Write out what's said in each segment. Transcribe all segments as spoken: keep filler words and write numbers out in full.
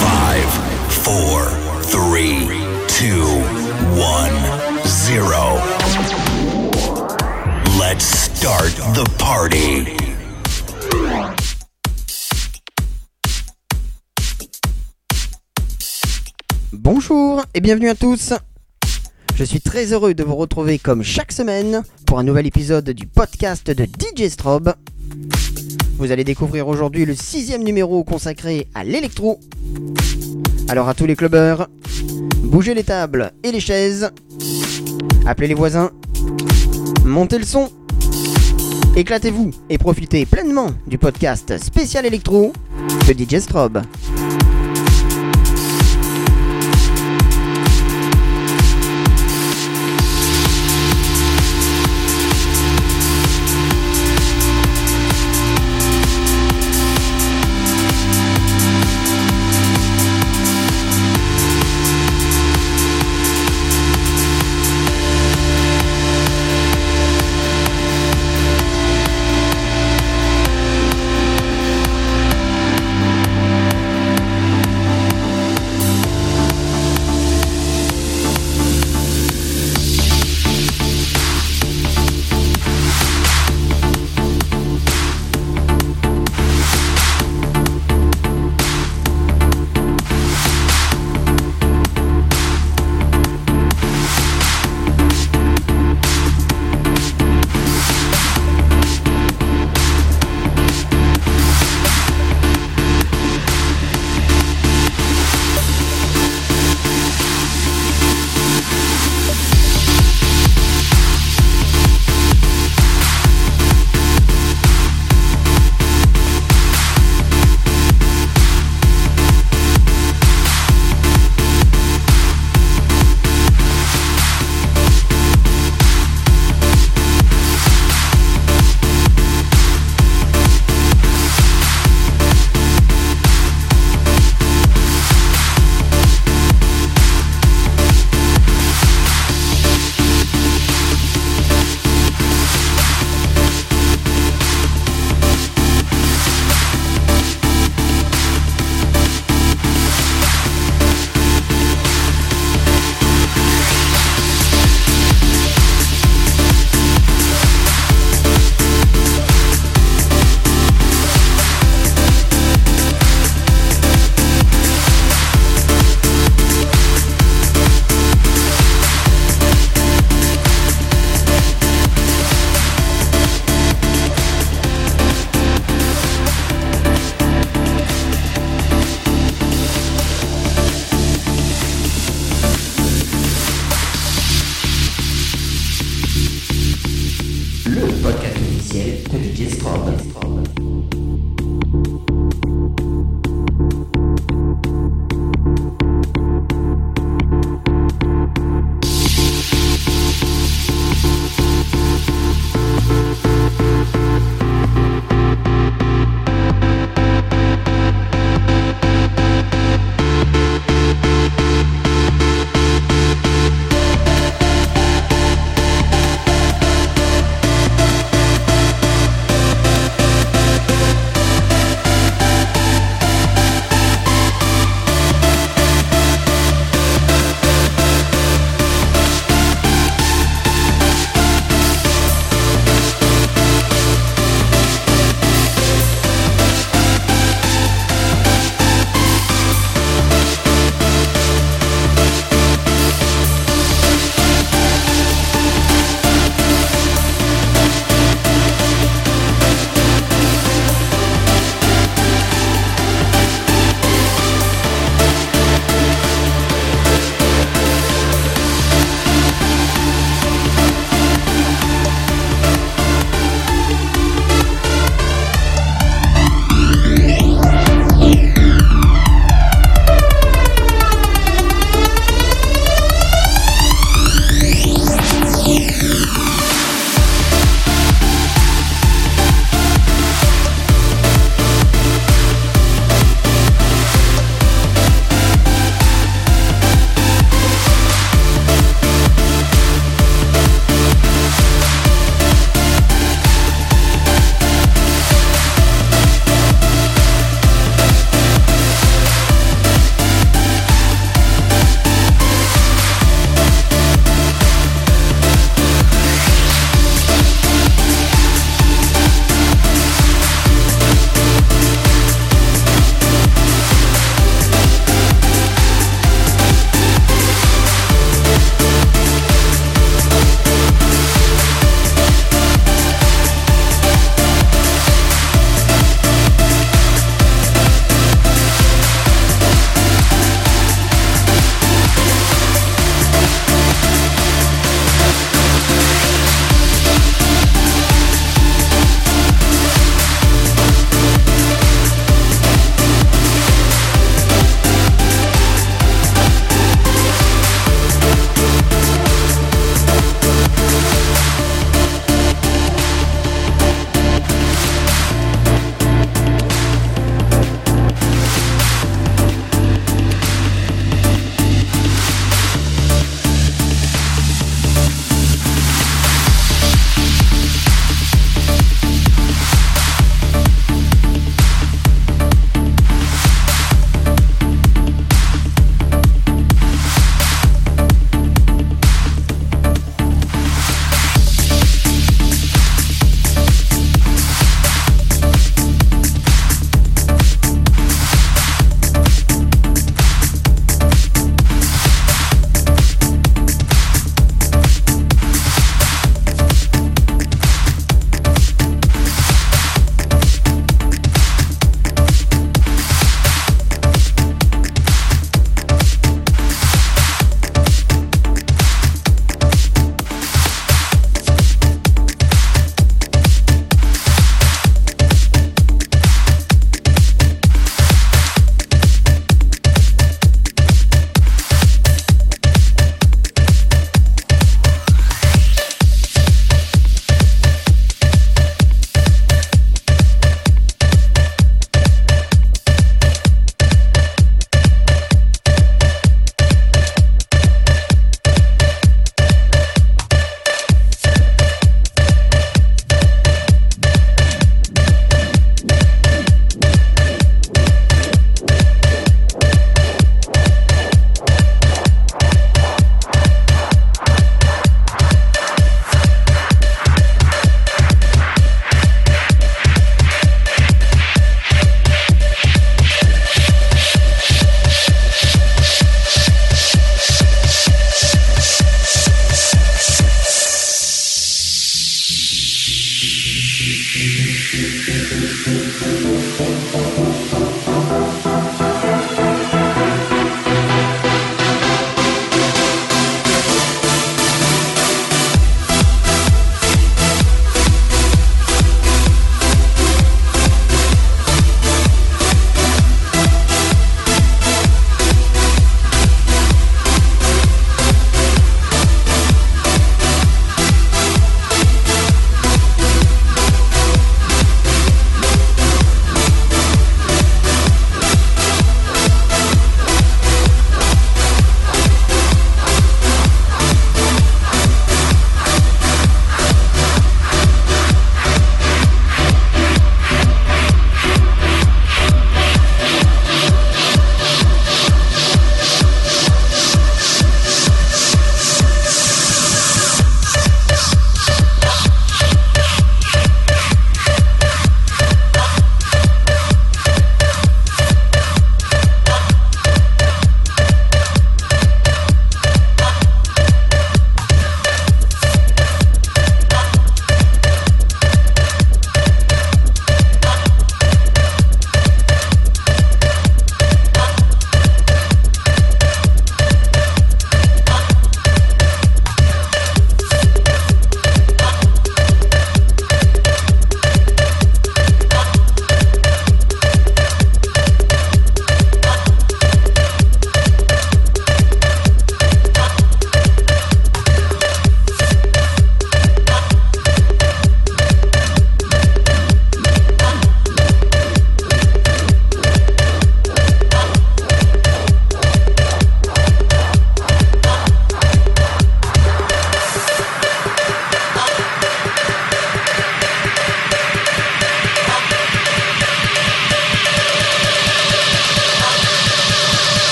five, four, three, two, one, zero. Let's start the party. Bonjour et bienvenue à tous. Je suis très heureux de vous retrouver comme chaque semaine pour un nouvel épisode du podcast de D J Strobe. Vous allez découvrir aujourd'hui le sixième numéro consacré à l'électro. Alors à tous les clubbers, bougez les tables et les chaises, appelez les voisins, montez le son, éclatez-vous et profitez pleinement du podcast spécial électro de D J Strobe.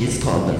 D J Strobe.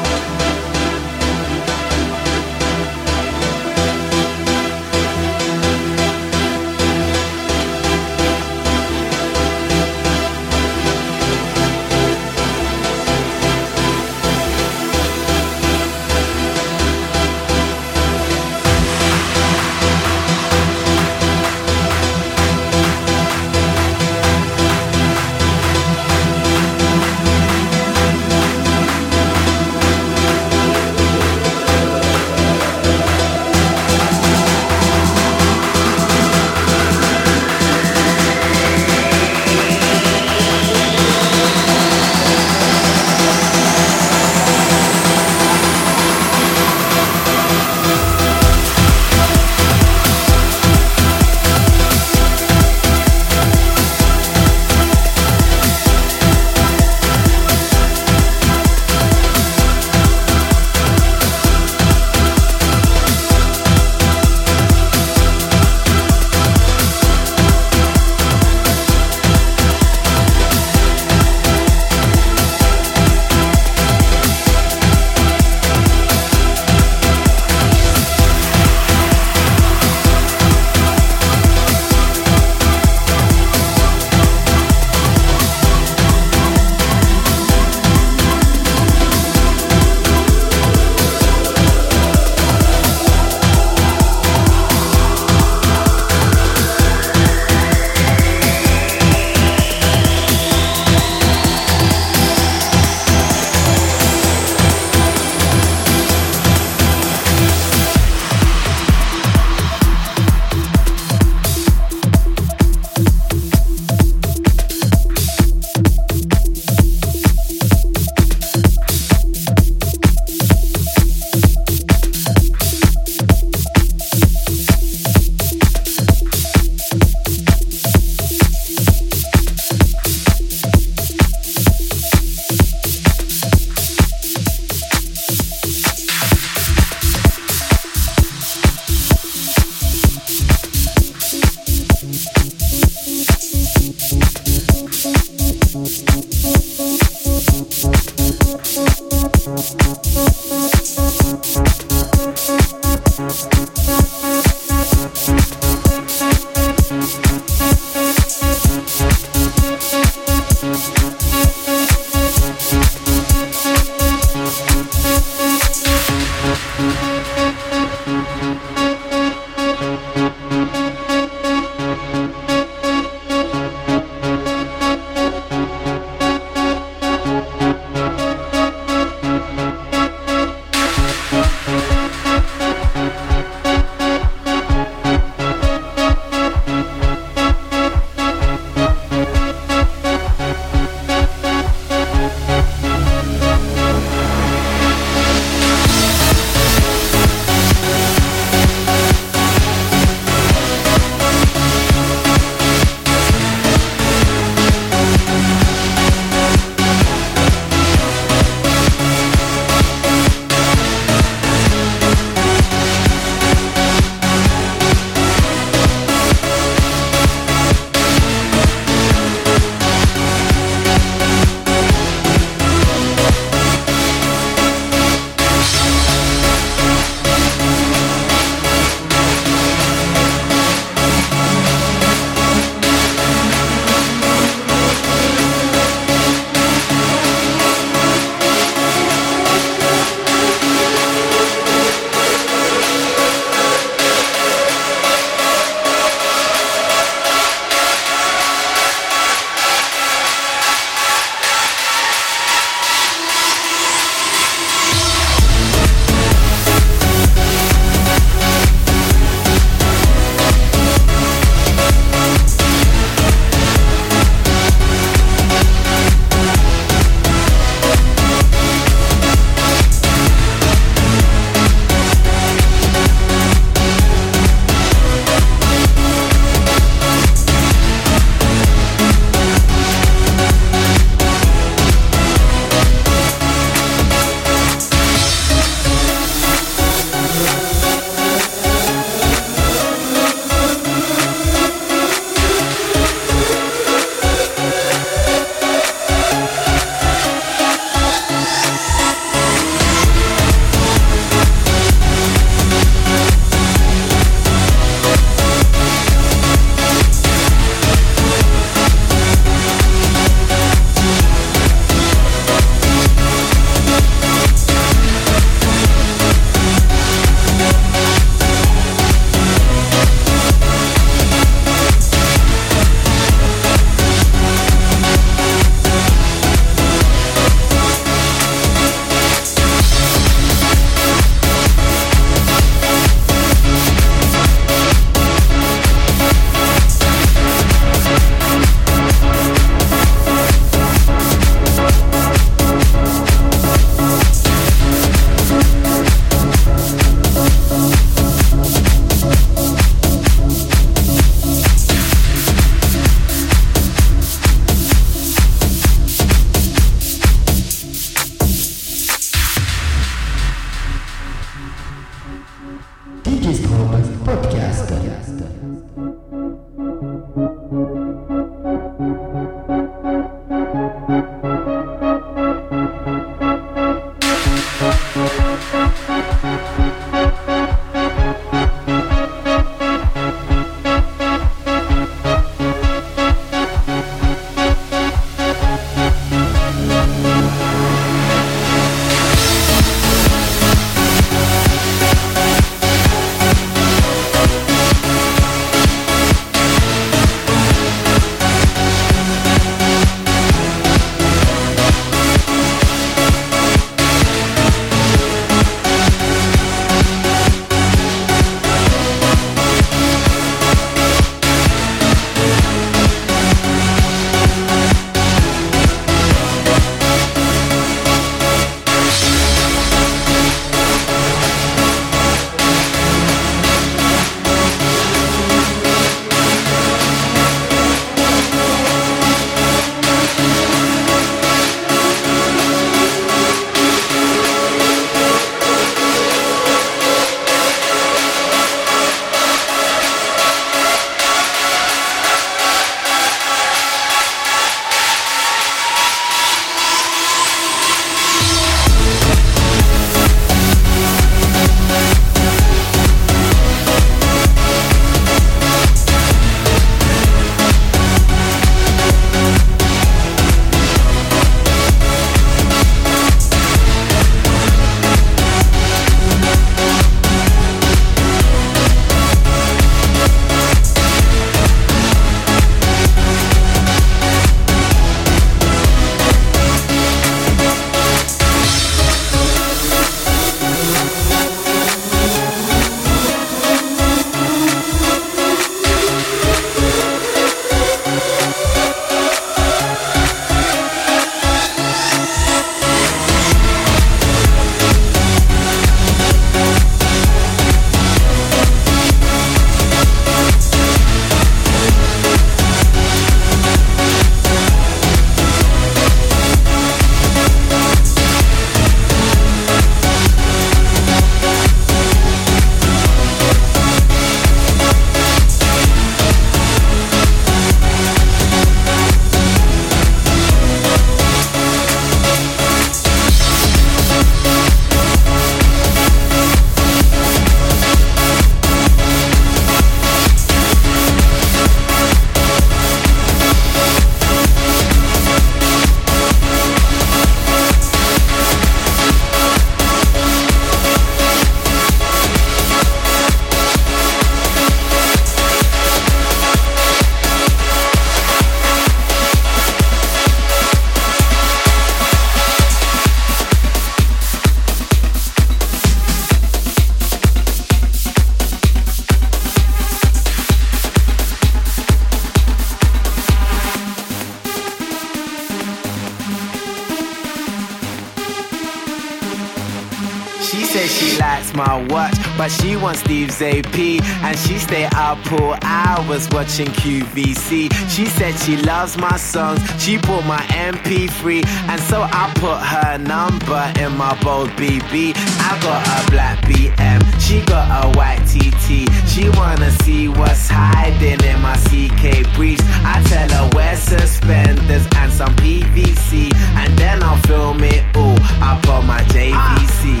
She says she likes my watch, but she wants Steve's A P, and she stay up all hours watching Q V C. She said she loves my songs, she bought my M P three, and so I put her number in my bold B B. I got a black B M, she got a white T T. She wanna see what's hiding in my C K briefs. I tell her wear suspenders and some P V C, and then I'll film it all up on my J V C.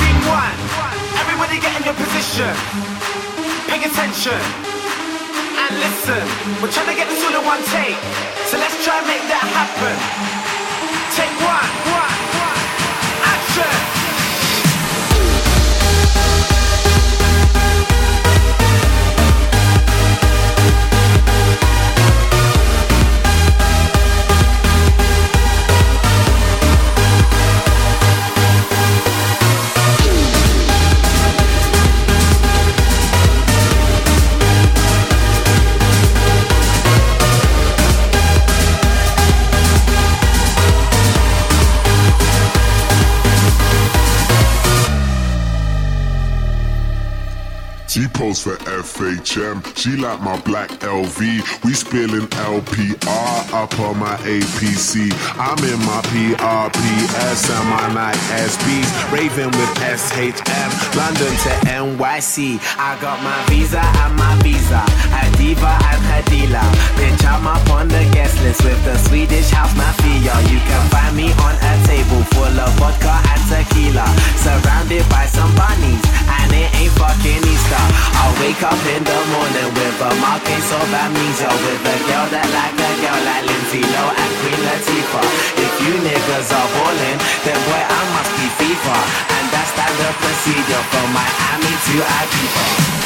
Scene one, everybody get in your position. Pay attention and listen. We're trying to get this all in one take, so let's try and make that happen. Take one, one, one. Action. She posts for F H M, she like my black L V. We spilling L P R up on my A P C. I'm in my P R P S and my night S Bs, raving with S H M, London to N Y C. I got my visa and my visa, a diva and her dealer. Bitch, I'm up on the guest list with the Swedish house mafia. You can find me on a table full of vodka and tequila, surrounded by some bunnies, and it ain't fucking Easter. I'll wake up in the morning with a mild case of amnesia, with a girl that like a girl like Lindsay Lohan and Queen Latifah. If you niggas are ballin', then boy I must be FIFA, and that's that the procedure from Miami to Ibiza.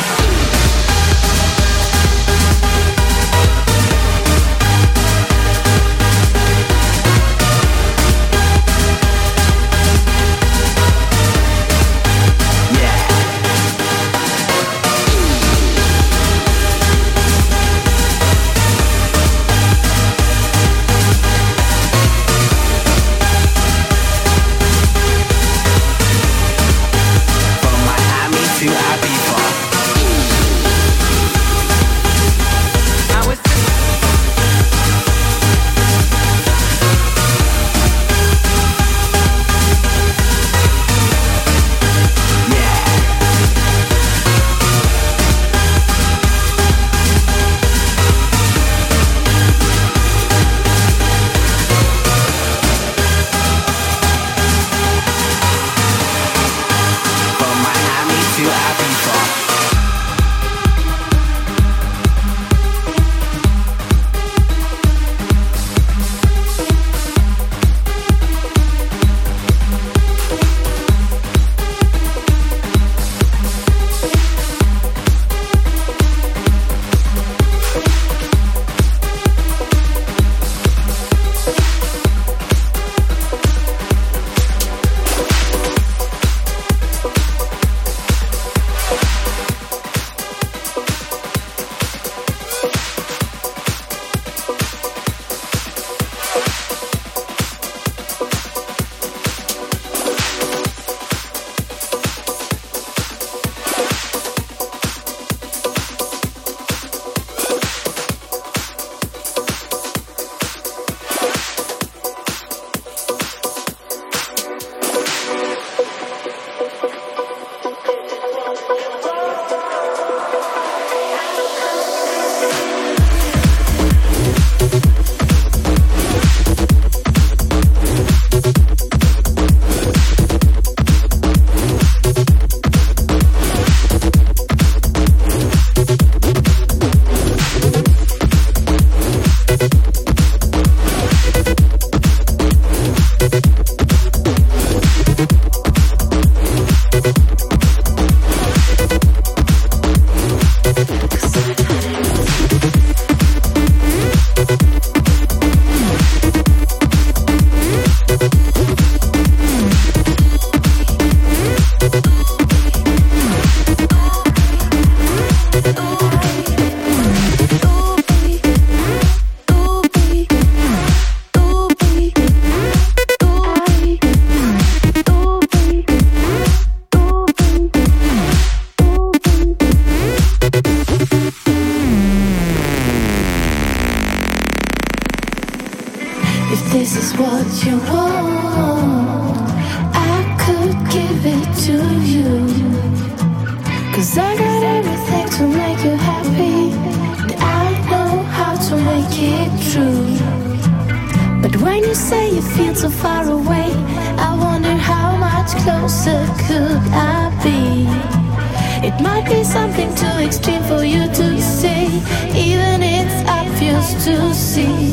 From Miami to Ibiza. so far away. I wonder how much closer could I be. It might be something too extreme for you to say, even if I refuse to see.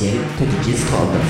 officiel de D J Strobe.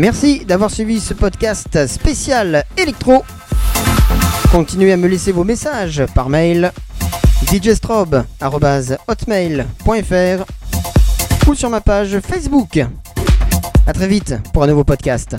Merci d'avoir suivi ce podcast spécial électro. Continuez à me laisser vos messages par mail d j strobe arobase hotmail point f r ou sur ma page Facebook. A très vite pour un nouveau podcast.